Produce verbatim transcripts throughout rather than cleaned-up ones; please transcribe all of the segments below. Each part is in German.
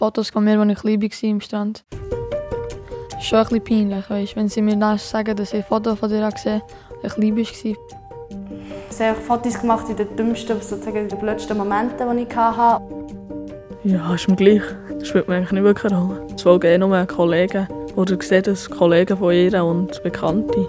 Fotos von mir, als ich klein war am Strand. Es ist schon ein bisschen peinlich, weißt, wenn sie mir dann sagen, dass ich Fotos von dir gesehen habe, als ich klein war. Sie haben Fotos gemacht in den dümmsten, sozusagen in den blödsten Momenten, die ich hatte. Ja, ist mir gleich. Das spielt mir eigentlich nicht wirklich eine Rolle. Es folgen eh nur Kollegen. Oder sehen das Kollegen von ihr und Bekannte.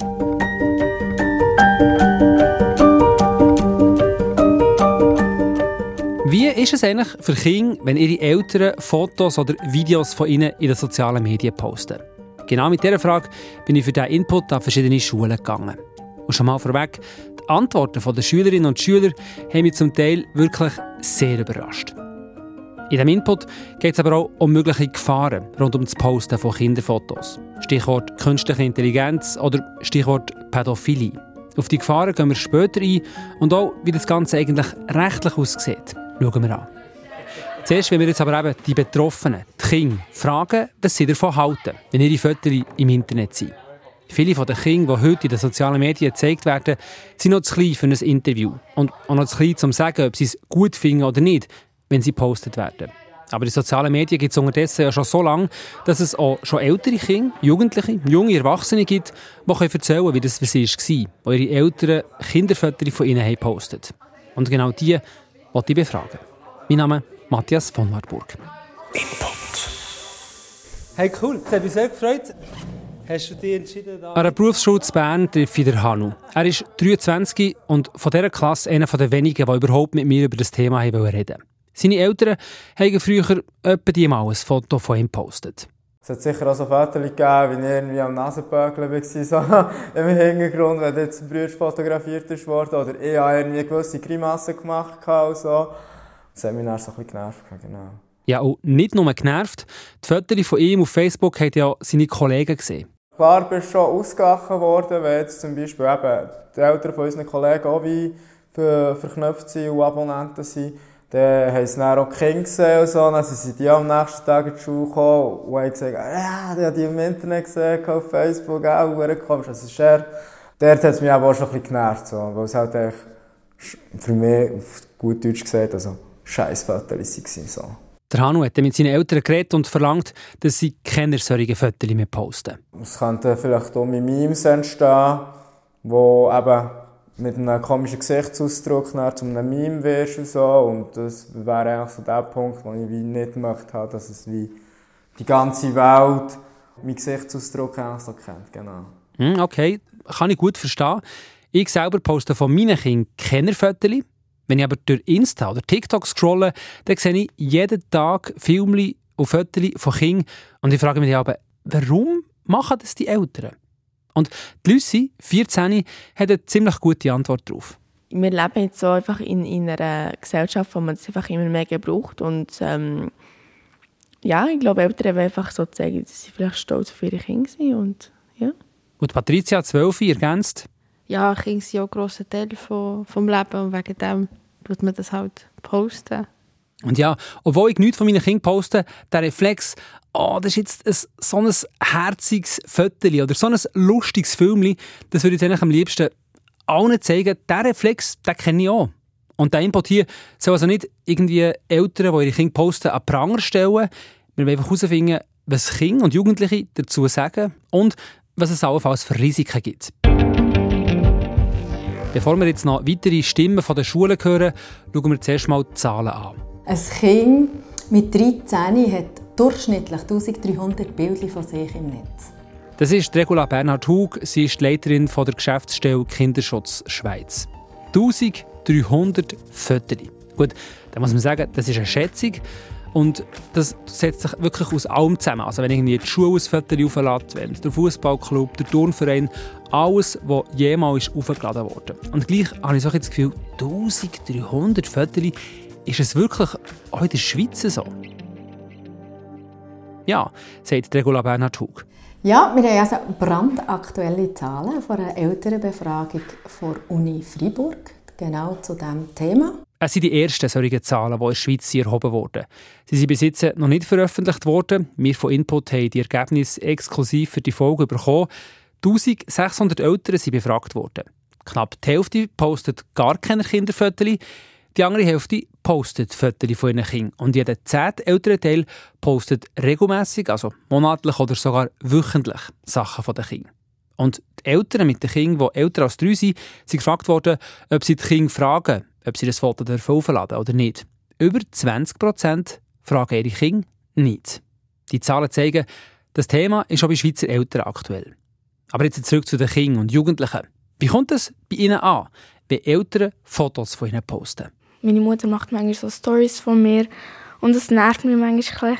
Wie ist es eigentlich für Kinder, wenn ihre Eltern Fotos oder Videos von ihnen in den sozialen Medien posten? Genau mit dieser Frage bin ich für diesen Input an verschiedene Schulen gegangen. Und schon mal vorweg, die Antworten der Schülerinnen und Schüler haben mich zum Teil wirklich sehr überrascht. In diesem Input geht es aber auch um mögliche Gefahren rund um das Posten von Kinderfotos. Stichwort künstliche Intelligenz oder Stichwort Pädophilie. Auf die Gefahren gehen wir später ein und auch, wie das Ganze eigentlich rechtlich aussieht, schauen wir an. Zuerst wollen wir jetzt aber eben die Betroffenen, die Kinder, fragen, was sie davon halten, wenn ihre Fotos im Internet sind. Viele von den Kindern, die heute in den sozialen Medien gezeigt werden, sind noch zu klein für ein Interview und auch noch zu klein, um zu sagen, ob sie es gut finden oder nicht, wenn sie gepostet werden. Aber die sozialen Medien gibt es unterdessen ja schon so lange, dass es auch schon ältere Kinder, Jugendliche, junge Erwachsene gibt, die erzählen können, wie das für sie war, wo ihre Eltern Kinderfotos von ihnen gepostet haben. Und genau die wollte ich befragen. Mein Name ist Matthias von Wartburg. Input. Hey, cool, das hat mich sehr gefreut. Hast du dich entschieden? An einer Berufsschule in Bern treffe ich den Hanu. Er ist dreiundzwanzig und von dieser Klasse einer der wenigen, die überhaupt mit mir über das Thema reden wollten. Seine Eltern haben früher etwa mal ein Foto von ihm gepostet. Es hat sicher auch so Fotos gegeben, wie ich irgendwie am Nasenböckeln war, so im Hintergrund, wenn jetzt ein Bruder fotografiert wurde. Oder ich habe irgendwie gewisse Grimassen gemacht. Und so. Das hat mich dann so ein bisschen genervt. Genau. Ja, und nicht nur genervt. Die Fotos von ihm auf Facebook haben ja seine Kollegen gesehen. Klar bist du schon ausgelacht worden, wenn jetzt zum Beispiel eben die Eltern von unseren Kollegen auch wie verknüpft sind und Abonnenten sind. Dann haben sie dann auch die Kinder gesehen und so, dann sind die am nächsten Tag in die Schule gekommen und haben gesagt, ja, die haben die im Internet gesehen, auf Facebook auch, wo du kommst. Also Scher. Dort hat es mich auch schon ein bisschen genervt, so, weil es halt echt für mich auf gut Deutsch gesagt, also Scheiss-Fotos waren. So. Der Hanu hat mit seinen Eltern geredet und verlangt, dass sie keine solchen Fotos mehr posten. Es könnten vielleicht auch Memes entstehen, wo eben mit einem komischen Gesichtsausdruck nach zu einem Meme wirst und so. Und das wäre eigentlich so der Punkt, wo ich wie nicht möchte, dass es wie die ganze Welt meinen Gesichtsausdruck eigentlich so kennt. Genau. Okay, kann ich gut verstehen. Ich selber poste von meinen Kindern keine Fotos. Wenn ich aber durch Insta oder TikTok scrolle, dann sehe ich jeden Tag Filme und Fotos von Kindern. Und ich frage mich aber, warum machen das die Eltern? Und die Lucy, vierzehn, hat eine ziemlich gute Antwort darauf. Wir leben jetzt so einfach in, in einer Gesellschaft, wo man es einfach immer mehr braucht. Und ähm, ja, ich glaube, Eltern wollen einfach so zeigen, dass sie vielleicht stolz auf ihre Kinder sind. Und, ja. Und Patricia, zwölf, ergänzt? Ja, Kinder sind ja ein grosser Teil des Lebens und wegen dem tut man das halt posten. Und ja, obwohl ich nichts von meinen Kindern poste, der Reflex, oh, das ist jetzt ein, so ein herziges Föteli oder so ein lustiges Filmli, das würde ich eigentlich am liebsten allen zeigen. Diesen Reflex, den kenne ich auch. Und der Input hier soll also nicht irgendwie Eltern, die ihre Kinder posten, an Pranger stellen. Wir wollen einfach herausfinden, was Kinder und Jugendliche dazu sagen und was es allenfalls für Risiken gibt. Bevor wir jetzt noch weitere Stimmen von den Schulen hören, schauen wir zuerst mal die Zahlen an. Ein Kind mit dreizehn hat durchschnittlich dreizehnhundert Bilder von sich im Netz. Das ist Regula Bernhard-Hug. Sie ist die Leiterin von der Geschäftsstelle Kinderschutz Schweiz. dreizehnhundert Fotos. Gut, da muss man sagen, das ist eine Schätzung. Und das setzt sich wirklich aus allem zusammen. Also wenn irgendwie die Schule ein Foto auflädt, wenn der Fußballclub, der Turnverein, alles, was jemals aufgeladen wurde. Und gleich habe ich so das Gefühl, dreizehnhundert Fotos, ist es wirklich auch in der Schweiz so? Ja, sagt Regula Bernhard-Hug. Ja, wir haben also brandaktuelle Zahlen von einer Elternbefragung von der Uni Freiburg, genau zu diesem Thema. Es sind die ersten solchen Zahlen, die in der Schweiz erhoben wurden. Sie sind bis jetzt noch nicht veröffentlicht worden. Wir von Input haben die Ergebnisse exklusiv für die Folge bekommen. eintausendsechshundert Eltern sind befragt worden. Knapp die Hälfte postet gar keine Kinderfotos. Die andere Hälfte postet Fotos von ihren Kindern. Und jeder zehnte ältere Teil postet regelmässig, also monatlich oder sogar wöchentlich, Sachen von den Kindern. Und die Eltern mit den Kindern, die älter als drei sind, sind gefragt worden, ob sie die Kinder fragen, ob sie das Foto aufladen oder nicht. Über zwanzig Prozent fragen ihre Kinder nicht. Die Zahlen zeigen, das Thema ist auch bei Schweizer Eltern aktuell. Aber jetzt zurück zu den Kindern und Jugendlichen. Wie kommt es bei ihnen an, wenn Eltern Fotos von ihnen posten? Meine Mutter macht manchmal so Stories von mir und das nervt mich manchmal,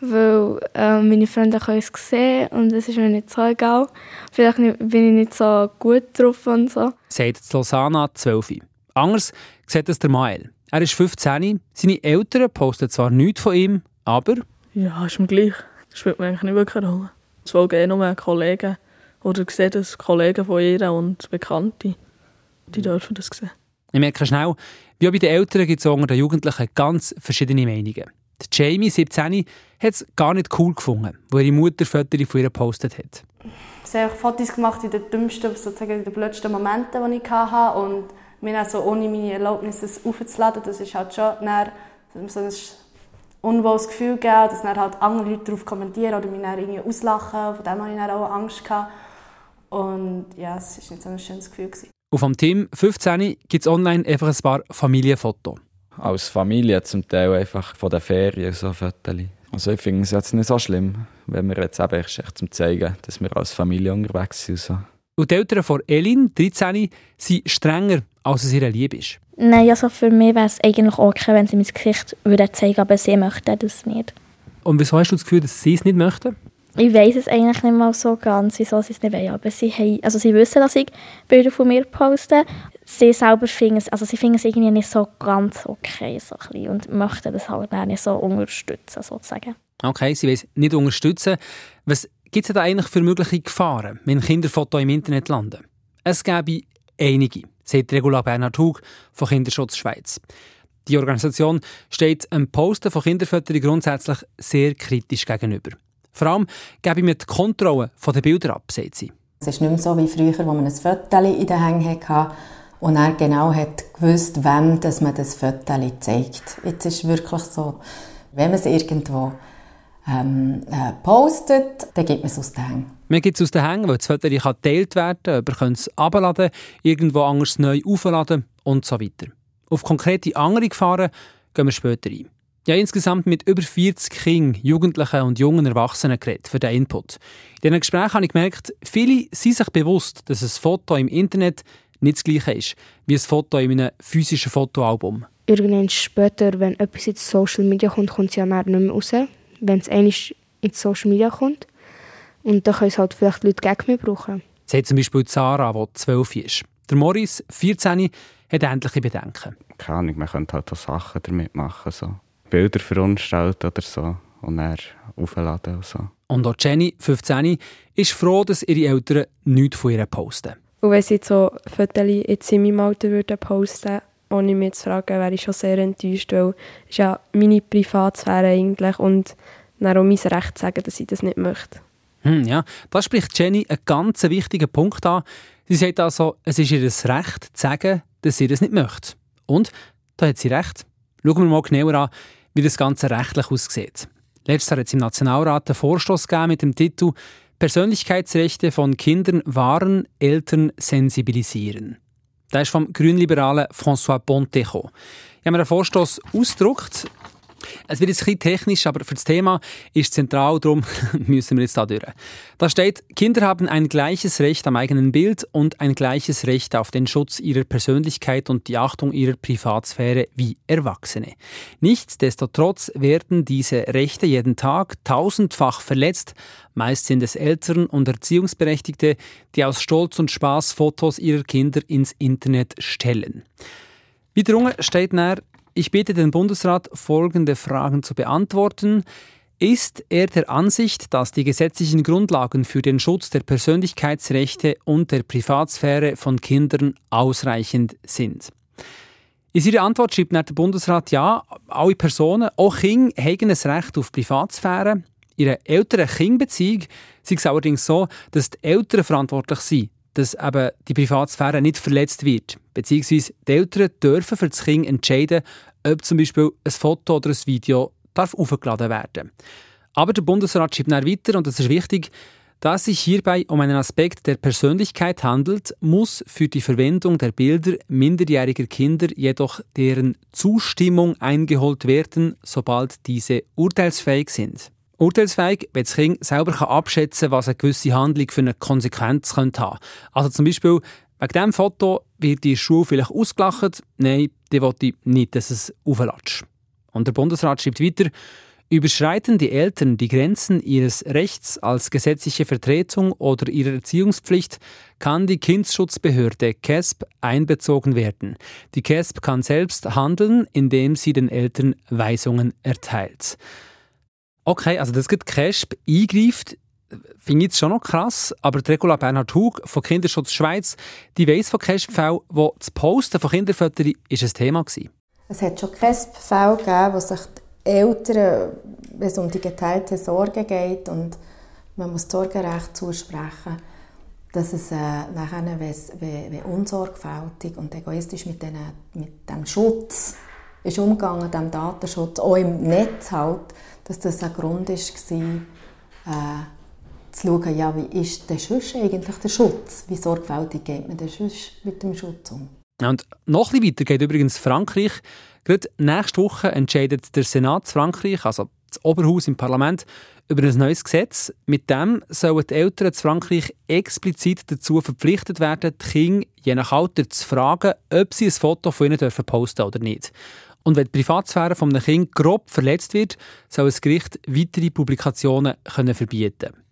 weil äh, meine Freunde können es sehen und das ist mir nicht so egal. Vielleicht bin ich nicht so gut drauf und so. Sagt Losanna, zwölf. Anders sieht es der Mael. Er ist fünfzehn, seine Eltern posten zwar nichts von ihm, aber... Ja, ist mir gleich. Das spielt mir eigentlich nicht wirklich eine Rolle. Es folgen eh nur Kollegen oder sehen das Kollegen von ihr und Bekannte. Die dürfen das sehen. Ich merke schnell, wie auch bei den Eltern gibt es unter den Jugendlichen ganz verschiedene Meinungen. Die Jamie, siebzehn, hat es gar nicht cool gefunden, wo ihre Mutter Fotos von ihr gepostet hat. Sie hat Fotos gemacht in den dümmsten, sozusagen in den blödsten Momenten, die ich hatte. Und mir also ohne meine Erlaubnis das aufzuladen, das ist halt schon dann so ein unwohles Gefühl gegeben, dass dann halt andere Leute darauf kommentieren oder mich dann irgendwie auslachen. Von dem hatte ich dann auch Angst gehabt. Und ja, es war nicht so ein schönes Gefühl gewesen. Auf dem Team fünfzehn gibt es online einfach ein paar Familienfotos. Als Familie zum Teil einfach von den Ferien so Fotos. Also ich finde es jetzt nicht so schlimm, wenn wir jetzt eben echt zum zeigen, dass wir als Familie unterwegs sind. So. Und die Eltern von Elin, dreizehn, sind strenger, als es ihre Liebe ist. Nein, also für mich wäre es eigentlich okay, wenn sie mein Gesicht würde zeigen, aber sie möchten das nicht. Und wieso hast du das Gefühl, dass sie es nicht möchten? Ich weiss es eigentlich nicht mal so ganz, wieso sie es nicht wollen. Aber sie, haben, also sie wissen, dass ich Bilder von mir poste. Sie selber finden es, also sie finden es irgendwie nicht so ganz okay so ein bisschen, und möchten das halt nicht so unterstützen, sozusagen. Okay, sie wollen es nicht unterstützen. Was gibt es da eigentlich für mögliche Gefahren, wenn Kinderfotos im Internet landen? Es gäbe einige, sagt Regula Bernhard-Hug von Kinderschutz Schweiz. Die Organisation steht dem Posten von Kinderfotos grundsätzlich sehr kritisch gegenüber. Vor allem gebe ich mir die Kontrolle der Bilder ab, sagt sie. Es ist nicht mehr so wie früher, wo man ein Foto in den Hängen hatte und er genau hat gewusst, wem dass man das Foto zeigt. Jetzt ist es wirklich so, wenn man es irgendwo ähm, äh, postet, dann gibt man es aus den Hängen. Man gibt es aus den Hängen, weil das Foto geteilt werden kann, man kann es abladen, irgendwo anders neu aufladen und so weiter. Auf konkrete andere Gefahren gehen wir später ein. Ja, insgesamt mit über vierzig Kindern, Jugendlichen und jungen Erwachsenen geredet für den Input. In diesen Gesprächen habe ich gemerkt, viele sind sich bewusst, dass ein Foto im Internet nicht das gleiche ist wie ein Foto in einem physischen Fotoalbum. Irgendwann später, wenn etwas ins Social Media kommt, kommt es ja nicht mehr raus. Wenn es einmal ins Social Media kommt. Und dann können es halt vielleicht Leute gegen mich brauchen. Sie hat zum Beispiel Sarah, die zwölf ist. Der Morris, vierzehn, hat ähnliche Bedenken. Keine Ahnung, man könnte halt auch Sachen damit machen, so. Bilder verunstalten oder so und dann aufladen. Und, so. Und auch Jenny, fünfzehn, ist froh, dass ihre Eltern nichts von ihr posten. Und wenn sie jetzt so Fotos jetzt in meinem Alter würden posten, ohne mich zu fragen, wäre ich schon sehr enttäuscht, weil es ja meine Privatsphäre eigentlich und dann auch mein Recht zu sagen, dass ich das nicht möchte. Hm, ja, da spricht Jenny einen ganz wichtigen Punkt an. Sie sagt also, es ist ihr Recht zu sagen, dass sie das nicht möchte. Und da hat sie recht. Schauen wir mal genauer an, wie das Ganze rechtlich aussieht. Letztes Jahr hat es im Nationalrat einen Vorstoss gegeben mit dem Titel «Persönlichkeitsrechte von Kindern wahren, Eltern sensibilisieren». Der ist vom grünliberalen François Bonté gekommen. Ich habe mir den Vorstoss ausgedruckt. Es wird jetzt ein bisschen technisch, aber für das Thema ist zentral, darum müssen wir jetzt da durch. Da steht, Kinder haben ein gleiches Recht am eigenen Bild und ein gleiches Recht auf den Schutz ihrer Persönlichkeit und die Achtung ihrer Privatsphäre wie Erwachsene. Nichtsdestotrotz werden diese Rechte jeden Tag tausendfach verletzt. Meist sind es Eltern und Erziehungsberechtigte, die aus Stolz und Spaß Fotos ihrer Kinder ins Internet stellen. Wiederum steht näher, ich bitte den Bundesrat, folgende Fragen zu beantworten. Ist er der Ansicht, dass die gesetzlichen Grundlagen für den Schutz der Persönlichkeitsrechte und der Privatsphäre von Kindern ausreichend sind? In seiner Antwort schreibt der Bundesrat, ja, alle Personen, auch Kinder, haben ein Recht auf Privatsphäre. Ihre älteren Kindbeziehung sei es allerdings so, dass die Eltern verantwortlich sind, dass eben die Privatsphäre nicht verletzt wird. Beziehungsweise die Eltern dürfen für das Kind entscheiden, ob zum Beispiel ein Foto oder ein Video darf aufgeladen werden. Aber der Bundesrat schreibt dann weiter, und das ist wichtig, dass sich hierbei um einen Aspekt der Persönlichkeit handelt, muss für die Verwendung der Bilder minderjähriger Kinder jedoch deren Zustimmung eingeholt werden, sobald diese urteilsfähig sind. Urteilsfähig, wenn das Kind selber abschätzen kann, was eine gewisse Handlung für eine Konsequenz könnte haben. Also zum Beispiel, wegen diesem Foto wird die Schule vielleicht ausgelacht. Nein, die will ich nicht, dass es auflatscht. Und der Bundesrat schreibt weiter, überschreiten die Eltern die Grenzen ihres Rechts als gesetzliche Vertretung oder ihrer Erziehungspflicht, kann die Kinderschutzbehörde K E S B einbezogen werden. Die K E S B kann selbst handeln, indem sie den Eltern Weisungen erteilt. Okay, also dass die K E S B eingreift, finde ich jetzt schon noch krass, aber die Regula Bernhard-Hug von Kinderschutz Schweiz, die weiss von K E S B-Fällen, wo das Posten von Kinderfotos ein Thema war. Es hat schon K E S B-Fälle gegeben, wo sich Eltern, wenn es um die geteilte Sorge geht und man muss das Sorgerecht zusprechen, dass es äh, nachher, wenn, es, wenn, wenn unsorgfältig und egoistisch mit, denen, mit dem Schutz ist umgegangen, dem Datenschutz, auch im Netz halt, dass das ein Grund war, äh, zu schauen, ja, wie ist der Schutz eigentlich der Schutz? Wie sorgfältig geht man den Schutz mit dem Schutz um? Und noch ein bisschen weiter geht übrigens Frankreich. Gerade nächste Woche entscheidet der Senat Frankreich, also das Oberhaus im Parlament, über ein neues Gesetz. Mit dem sollen die Eltern in Frankreich explizit dazu verpflichtet werden, die Kinder je nach Alter zu fragen, ob sie ein Foto von ihnen dürfen posten oder nicht. Und wenn die Privatsphäre von einem Kind grob verletzt wird, soll das Gericht weitere Publikationen können verbieten können.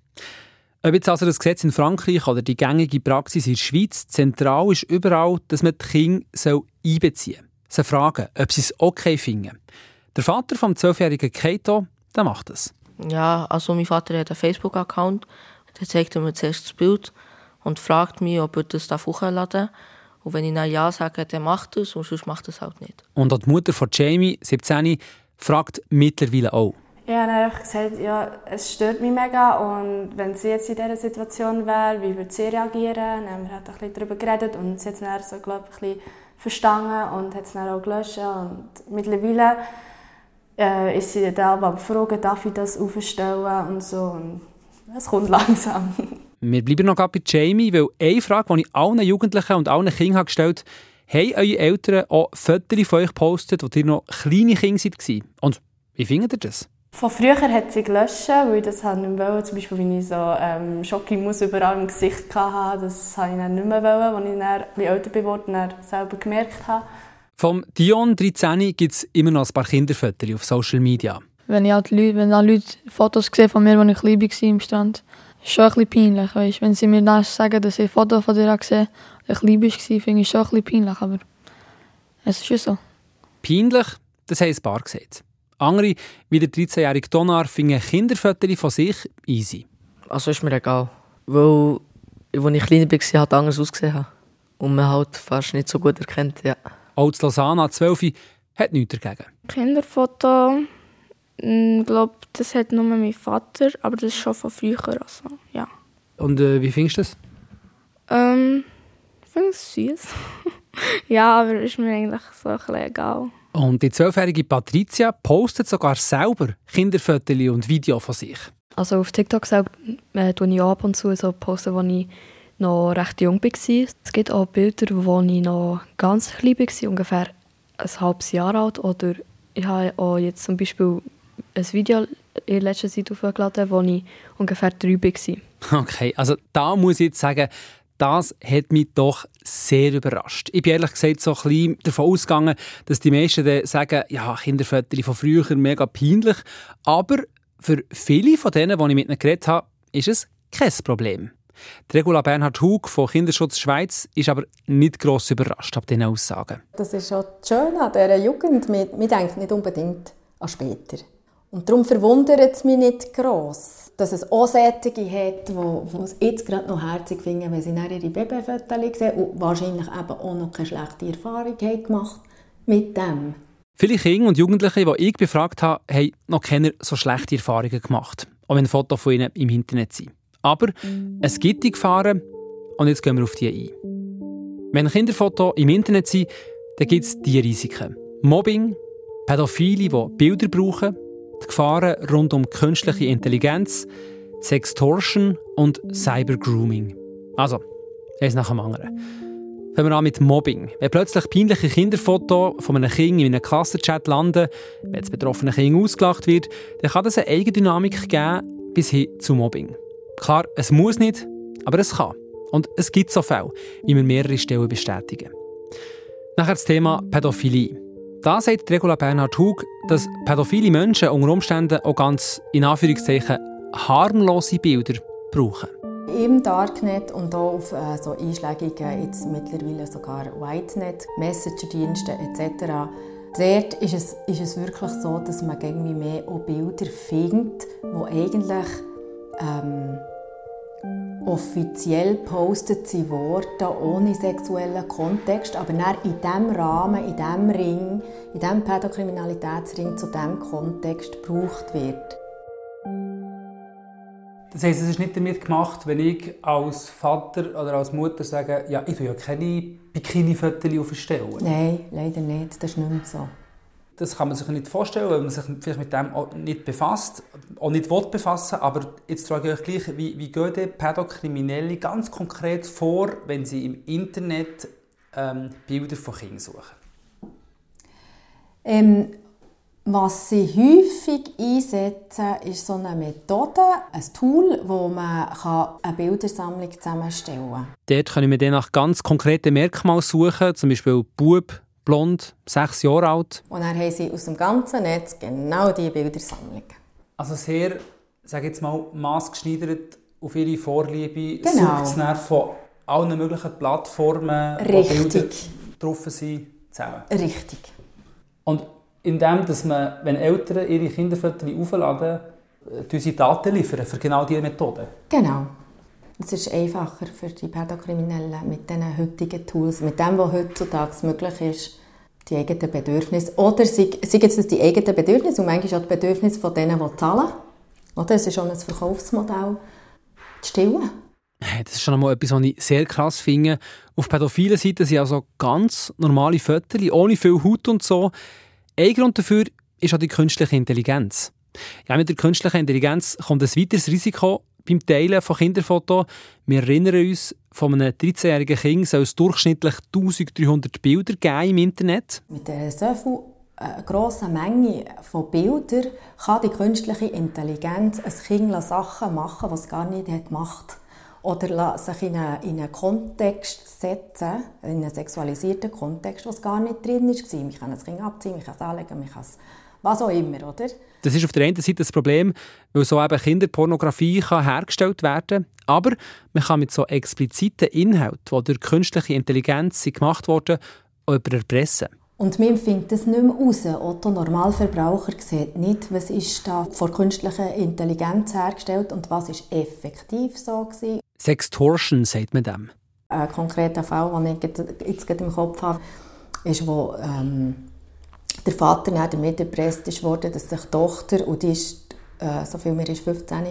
Ob jetzt also das Gesetz in Frankreich oder die gängige Praxis in der Schweiz, zentral ist überall, dass man die Kinder einbeziehen soll. Sie fragen, ob sie es okay finden. Der Vater vom zwölfjährigen Keito, der macht es. Ja, also mein Vater hat einen Facebook-Account. Der zeigt mir zuerst das Bild und fragt mich, ob er das hochladen darf. Und wenn ich dann ja sage, dann macht es und sonst macht es halt nicht. Und auch die Mutter von Jamie, siebzehn, fragt mittlerweile auch. Ich habe einfach gesagt, ja, es stört mich mega und wenn sie jetzt in dieser Situation wäre, wie würde sie reagieren? Dann haben wir halt ein bisschen darüber geredet und sie hat es dann so, glaube ich, ein bisschen verstanden und hat es dann auch gelöscht. Und mittlerweile äh, ist sie dann aber gefragt, darf ich das aufstellen und so. Und es kommt langsam. Wir bleiben noch bei Jamie, weil eine Frage, die ich allen Jugendlichen und allen Kindern gestellt habe, haben eure Eltern auch Fotos von euch gepostet, als ihr noch kleine Kinder seid? Und wie findet ihr das? Von früher hat sie gelöscht, weil ich das halt nicht mehr wollte. Zum Beispiel, wenn ich so ähm, Schokimus überall im Gesicht hatte, das wollte ich dann nicht mehr, als ich dann etwas älter wurde und dann selber gemerkt habe. Vom Dion dreizehn gibt es immer noch ein paar Kinderfotos auf Social Media. Wenn ich halt Leute, wenn dann Leute Fotos gesehen von mir, als ich klein war im Strand, ist schon ein bisschen peinlich. Weißt? Wenn sie mir dann sagen, dass ich ein Foto von dir gesehen habe, als ich klein war, finde ich schon ein bisschen peinlich. Aber es ist schon so. Peinlich, das haben ein paar gesagt. Andere, wie der dreizehnjährige Donar, finden Kinderfotos von sich easy. Also ist mir egal, weil als ich klein war, hat anders ausgesehen. Und man hat fast nicht so gut erkannt, ja. Auch die Lausanne, zwölf, hat nichts dagegen. Kinderfoto, ich glaube, das hat nur mein Vater, aber das ist schon von früher. Also, ja. Und äh, wie findest du das? Ähm, ich finde es süß. Ja, aber ist mir eigentlich so ein bisschen egal. Und die zwölfjährige Patricia postet sogar selber Kinderfotos und Videos von sich. Also auf TikTok selber äh, poste ich ab und zu so Posten, als ich noch recht jung war. Es gibt auch Bilder, wo ich noch ganz klein war, ungefähr ein halbes Jahr alt. Oder ich habe auch jetzt zum Beispiel ein Video in letzter Zeit hochgeladen, als ich ungefähr drei war. Okay, also da muss ich jetzt sagen, das hat mich doch sehr überrascht. Ich bin ehrlich gesagt so ein bisschen davon ausgegangen, dass die meisten dann sagen, ja, Kinderfotos von früher, mega peinlich. Aber für viele von denen, die ich mit ihnen geredet habe, ist es kein Problem. Die Regula Bernhard-Hug von Kinderschutz Schweiz ist aber nicht gross überrascht ab diesen Aussagen. Das ist auch schön an dieser Jugend. Wir denken nicht unbedingt an später. Und darum verwundert es mich nicht gross, dass es auch solche hat, die es jetzt gerade noch herzig finden, wenn sie dann ihre Babyfotos sehen und wahrscheinlich eben auch noch keine schlechte Erfahrung haben gemacht mit dem. Viele Kinder und Jugendliche, die ich befragt habe, haben noch keine so schlechte Erfahrungen gemacht, auch wenn Fotos von ihnen im Internet sind. Aber es gibt die Gefahren Und jetzt gehen wir auf die ein. Wenn Kinderfotos im Internet sind, dann gibt es diese Risiken. Mobbing, Pädophile, die Bilder brauchen, die Gefahren rund um künstliche Intelligenz, Sextortion und Cybergrooming. Also, eins nach dem anderen. Fangen wir an mit Mobbing. Wenn plötzlich peinliche Kinderfotos von einem Kind in einem Klassenchat landen, wenn das betroffene Kind ausgelacht wird, dann kann das eine Eigendynamik geben bis hin zu Mobbing. Klar, es muss nicht, aber es kann. Und es gibt so Fälle, wie wir mehrere Stellen bestätigen. Nachher das Thema Pädophilie. Da sagt Regula Bernhard-Hug, dass pädophile Menschen unter Umständen auch ganz, in Anführungszeichen, harmlose Bilder brauchen. Im Darknet und auch auf äh, so einschlägigen, jetzt mittlerweile sogar Whitenet, Messenger-Dienste et cetera. Dort ist es, ist es wirklich so, dass man irgendwie mehr auch Bilder findet, die eigentlich ähm, offiziell postet sie Worte ohne sexuellen Kontext, aber dann in diesem Rahmen, in diesem Ring, in diesem Pädokriminalitätsring zu diesem Kontext gebraucht wird. Das heisst, es ist nicht damit gemacht, wenn ich als Vater oder als Mutter sage, ja, ich will ja keine Bikini-Fotos aufstellen. Nein, leider nicht. Das ist nicht mehr so. Das kann man sich nicht vorstellen, weil man sich vielleicht mit dem auch nicht befasst, auch nicht will befassen. Aber jetzt frage ich euch gleich, wie, wie gehen die Pädokriminelle ganz konkret vor, wenn sie im Internet ähm, Bilder von Kindern suchen? Ähm Was sie häufig einsetzen, ist so eine Methode, ein Tool, wo man eine Bildersammlung zusammenstellen kann. Dort können wir danach ganz konkrete Merkmale suchen, zum Beispiel Bub, blond, sechs Jahre alt. Und dann haben sie aus dem ganzen Netz genau diese Bildersammlung. Also sehr, sage jetzt mal, massgeschneidert auf ihre Vorliebe. Genau. Sucht es dann von allen möglichen Plattformen, Richtig. Wo Bilder drauf sind, zusammen. Richtig. Und indem, dass man, wenn Eltern ihre Kinderfotos aufladen, diese Daten liefern für genau diese Methode. Genau. Es ist einfacher für die Pädokriminellen mit diesen heutigen Tools, mit dem, was heutzutage möglich ist, die eigenen Bedürfnisse. Oder sei, sei jetzt die eigenen Bedürfnisse und manchmal auch die Bedürfnisse von denen, die zahlen. Oder es ist auch ein Verkaufsmodell, zu stillen. Das ist schon einmal etwas, was ich sehr krass finde. Auf pädophilen Seiten sind also ganz normale Fotos, ohne viel Haut und so. Ein Grund dafür ist auch die künstliche Intelligenz. Ja, mit der künstlichen Intelligenz kommt ein weiteres Risiko beim Teilen von Kinderfotos. Wir erinnern uns, von einem dreizehnjährigen Kind soll es durchschnittlich dreizehnhundert Bilder geben im Internet. Mit so viel äh, grosser Menge von Bildern kann die künstliche Intelligenz ein Kind Sachen machen, die es gar nicht gemacht hat. Oder sich in einen, in einen Kontext setzen, in einen sexualisierten Kontext, was gar nicht drin war. Man kann ein Kind abziehen, man kann es anlegen, man kann es was auch immer, oder? Das ist auf der einen Seite das Problem, weil so eben Kinderpornografie kann hergestellt werden kann. Aber man kann mit so expliziten Inhalten, die durch künstliche Intelligenz gemacht wurden, auch jemanden erpressen. Und man findet das nicht mehr raus. Otto Normalverbraucher sieht nicht, was ist da von künstlicher Intelligenz hergestellt und was ist effektiv so gewesen. Sextortion sagt man dem. Ein konkreter Fall, den ich jetzt gerade im Kopf habe, ist, wo ähm, der Vater damit erpresst wurde, dass sich die Tochter, und die ist, äh, so viel mehr ist fünfzehn,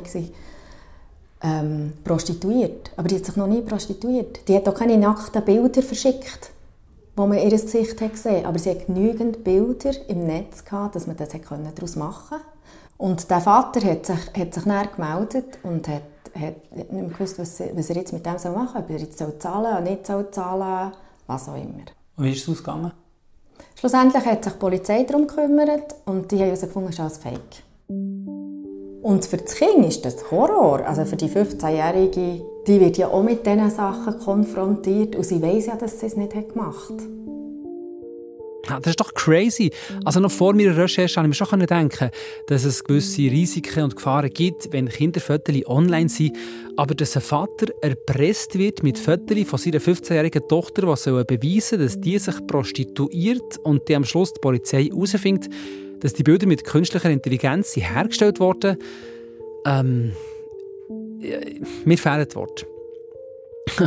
ähm, prostituiert. Aber die hat sich noch nie prostituiert. Die hat auch keine nackten Bilder verschickt, wo man ihr Gesicht gesehen hat. Aber sie hat genügend Bilder im Netz gehabt, dass man das daraus machen konnte. Und der Vater hat sich, hat sich dann gemeldet und hat hat nicht mehr gewusst, was er jetzt mit dem machen soll, ob er jetzt zahlen soll, nicht zahlen, was auch immer. Und wie ist es ausgegangen? Schlussendlich hat sich die Polizei darum gekümmert und die haben herausgefunden, es ist alles Fake. Und für das Kind ist das Horror. Also für die fünfzehnjährige, die wird ja auch mit diesen Sachen konfrontiert und sie weiss ja, dass sie es nicht gemacht hat. Ja, das ist doch crazy. Also noch vor meiner Recherche konnte ich mir schon denken, dass es gewisse Risiken und Gefahren gibt, wenn Kinderfotos online sind. Aber dass ein Vater erpresst wird mit Fotos von seiner fünfzehnjährigen Tochter, die beweisen soll, dass die sich prostituiert und die am Schluss die Polizei herausfindet, dass die Bilder mit künstlicher Intelligenz hergestellt wurden. Ähm, mir fehlen die Worte.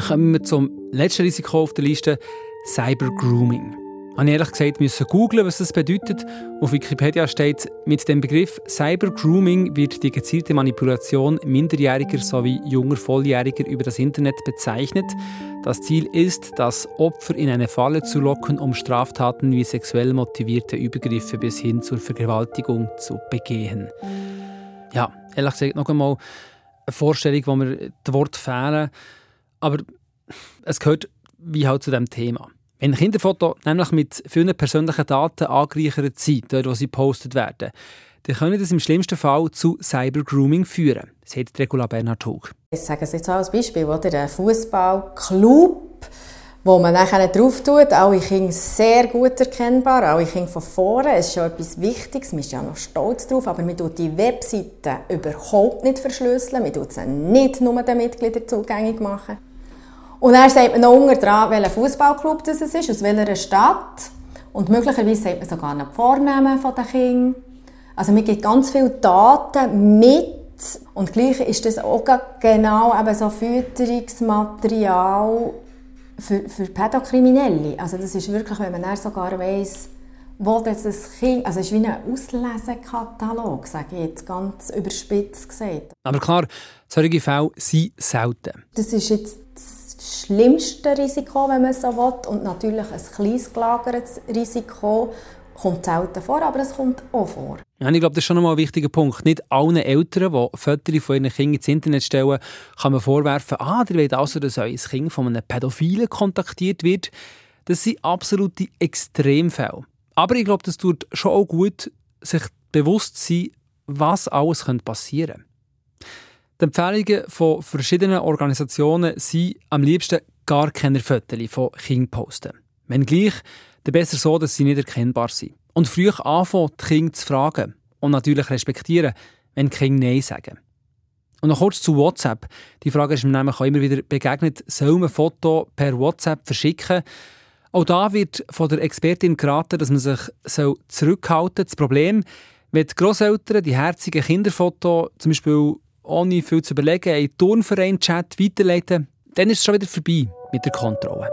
Kommen wir zum letzten Risiko auf der Liste, Cybergrooming. habe ich ehrlich gesagt müssen googeln, was das bedeutet. Auf Wikipedia steht, mit dem Begriff Cybergrooming wird die gezielte Manipulation Minderjähriger sowie junger Volljähriger über das Internet bezeichnet. Das Ziel ist, das Opfer in eine Falle zu locken, um Straftaten wie sexuell motivierte Übergriffe bis hin zur Vergewaltigung zu begehen. Ja, ehrlich gesagt noch einmal eine Vorstellung, wo mir die Worte fehlen. Aber es gehört wie halt zu diesem Thema. Wenn Kinderfotos nämlich mit vielen persönlichen Daten angereichert sind, dort wo sie gepostet werden, dann können das im schlimmsten Fall zu Cybergrooming führen, sagt Regula Bernhard-Hug. Ich sage es jetzt auch als Beispiel, oder? Ein Fußballclub, wo man nachher drauf tut, alle Kinder sehr gut erkennbar, alle Kinder von vorne, es ist schon etwas Wichtiges, man ist ja noch stolz drauf, aber man tut die Webseite überhaupt nicht verschlüsseln, man tut sie nicht nur den Mitgliedern zugänglich machen. Und dann sagt man noch unten dran, welcher Fußballclub das ist, aus welcher Stadt. Und möglicherweise sagt man sogar noch die Vornamen der Kinder. Also man gibt ganz viele Daten mit. Und gleich ist das auch genau eben so Fütterungsmaterial für, für Pädokriminelle. Also das ist wirklich, wenn man dann sogar weiss, wo das Kind, also es ist wie ein Auslesenkatalog, sage ich jetzt ganz überspitzt gesagt. Aber klar, solche Fälle sind selten. Das ist jetzt das schlimmste Risiko, wenn man es so will. Und natürlich ein kleines gelagertes Risiko kommt selten vor, aber es kommt auch vor. Ja, ich glaube, das ist schon einmal ein wichtiger Punkt. Nicht allen Eltern, die Fotos von ihren Kindern ins Internet stellen, kann man vorwerfen, ah, ihr wollt also, dass euer Kind von einem Pädophilen kontaktiert wird. Das sind absolute Extremfälle. Aber ich glaube, das tut schon auch gut, sich bewusst zu sein, was alles passieren könnte. Die Empfehlungen von verschiedenen Organisationen sind am liebsten gar keine Fotos von Kindern posten. Wenn gleich, dann besser so, dass sie nicht erkennbar sind. Und früh anfangen, die Kinder zu fragen. Und natürlich respektieren, wenn die Kinder Nein sagen. Und noch kurz zu WhatsApp. Die Frage ist mir nämlich auch immer wieder begegnet, soll man Foto per WhatsApp verschicken? Auch da wird von der Expertin geraten, dass man sich zurückhalten soll. Das Problem, wenn die Grosseltern die herzigen Kinderfotos zum Beispiel ohne viel zu überlegen in den Turnverein-Chat weiterleiten, dann ist es schon wieder vorbei mit der Kontrolle.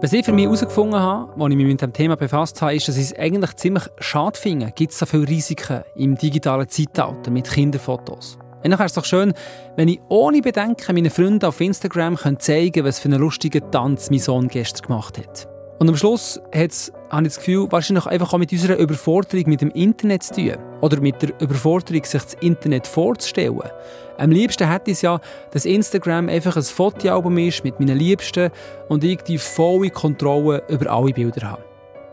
Was ich für mich herausgefunden habe, als ich mich mit dem Thema befasst habe, ist, dass ich es eigentlich ziemlich schade finde, gibt es so viele Risiken im digitalen Zeitalter mit Kinderfotos. Und dann wäre es doch schön, wenn ich ohne Bedenken meinen Freunden auf Instagram zeigen könnte, was für einen lustigen Tanz mein Sohn gestern gemacht hat. Und am Schluss habe ich das Gefühl, wahrscheinlich einfach auch mit unserer Überforderung mit dem Internet zu tun. Oder mit der Überforderung, sich das Internet vorzustellen. Am liebsten hätte ich es ja, dass Instagram einfach ein Fotoalbum ist mit meinen Liebsten und ich die volle Kontrolle über alle Bilder habe.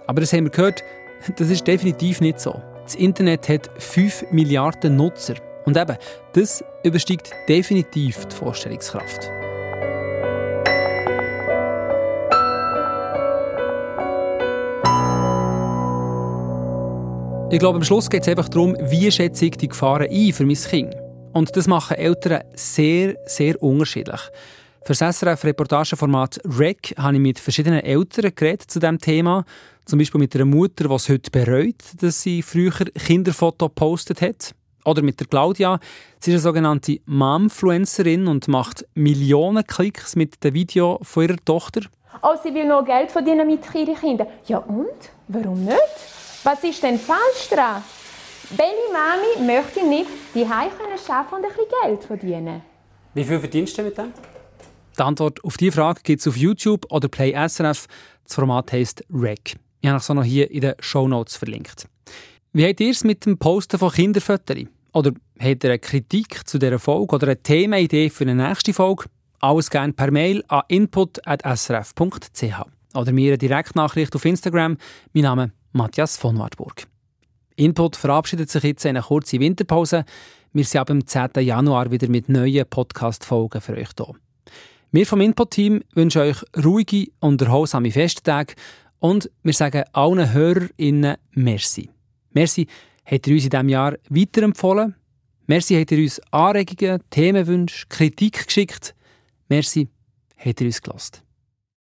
Aber das haben wir gehört, das ist definitiv nicht so. Das Internet hat fünf Milliarden Nutzer. Und eben, das übersteigt definitiv die Vorstellungskraft. Ich glaube, am Schluss geht es einfach darum, wie schätze ich die Gefahren ein für mein Kind. Und das machen Eltern sehr, sehr unterschiedlich. Für das S R F-Reportageformat «Reg» habe ich mit verschiedenen Eltern geredet zu diesem Thema. Zum Beispiel mit einer Mutter, die es heute bereut, dass sie früher Kinderfotos gepostet hat. Oder mit der Claudia. Sie ist eine sogenannte Momfluencerin und macht Millionen Klicks mit dem Video von ihrer Tochter. Oh, sie will noch Geld verdienen mit ihren Kindern. Ja und? Warum nicht? Was ist denn falsch dran? Welche Mami möchte nicht die Hause arbeiten und ein bisschen Geld verdienen? Wie viel verdienst du mit dem? Die Antwort auf diese Frage gibt es auf YouTube oder Play S R F. Das Format heisst «Reg». Ich habe es auch noch hier in den Shownotes verlinkt. Wie habt ihr es mit dem Posten von Kinderfotos? Oder habt ihr eine Kritik zu dieser Folge oder eine Themenidee für eine nächste Folge? Alles gerne per Mail an input at s r f punkt c h oder mir eine Direktnachricht auf Instagram. Mein Name ist Matthias von Wartburg. Input verabschiedet sich jetzt in eine kurze Winterpause. Wir sind ab dem zehnten Januar wieder mit neuen Podcast-Folgen für euch da. Wir vom Input-Team wünschen euch ruhige und erholsame Festtage und wir sagen allen HörerInnen «Merci». Merci habt ihr uns in diesem Jahr weiterempfohlen. Merci habt ihr uns Anregungen, Themenwünsche, Kritik geschickt. Merci habt ihr uns gelassen.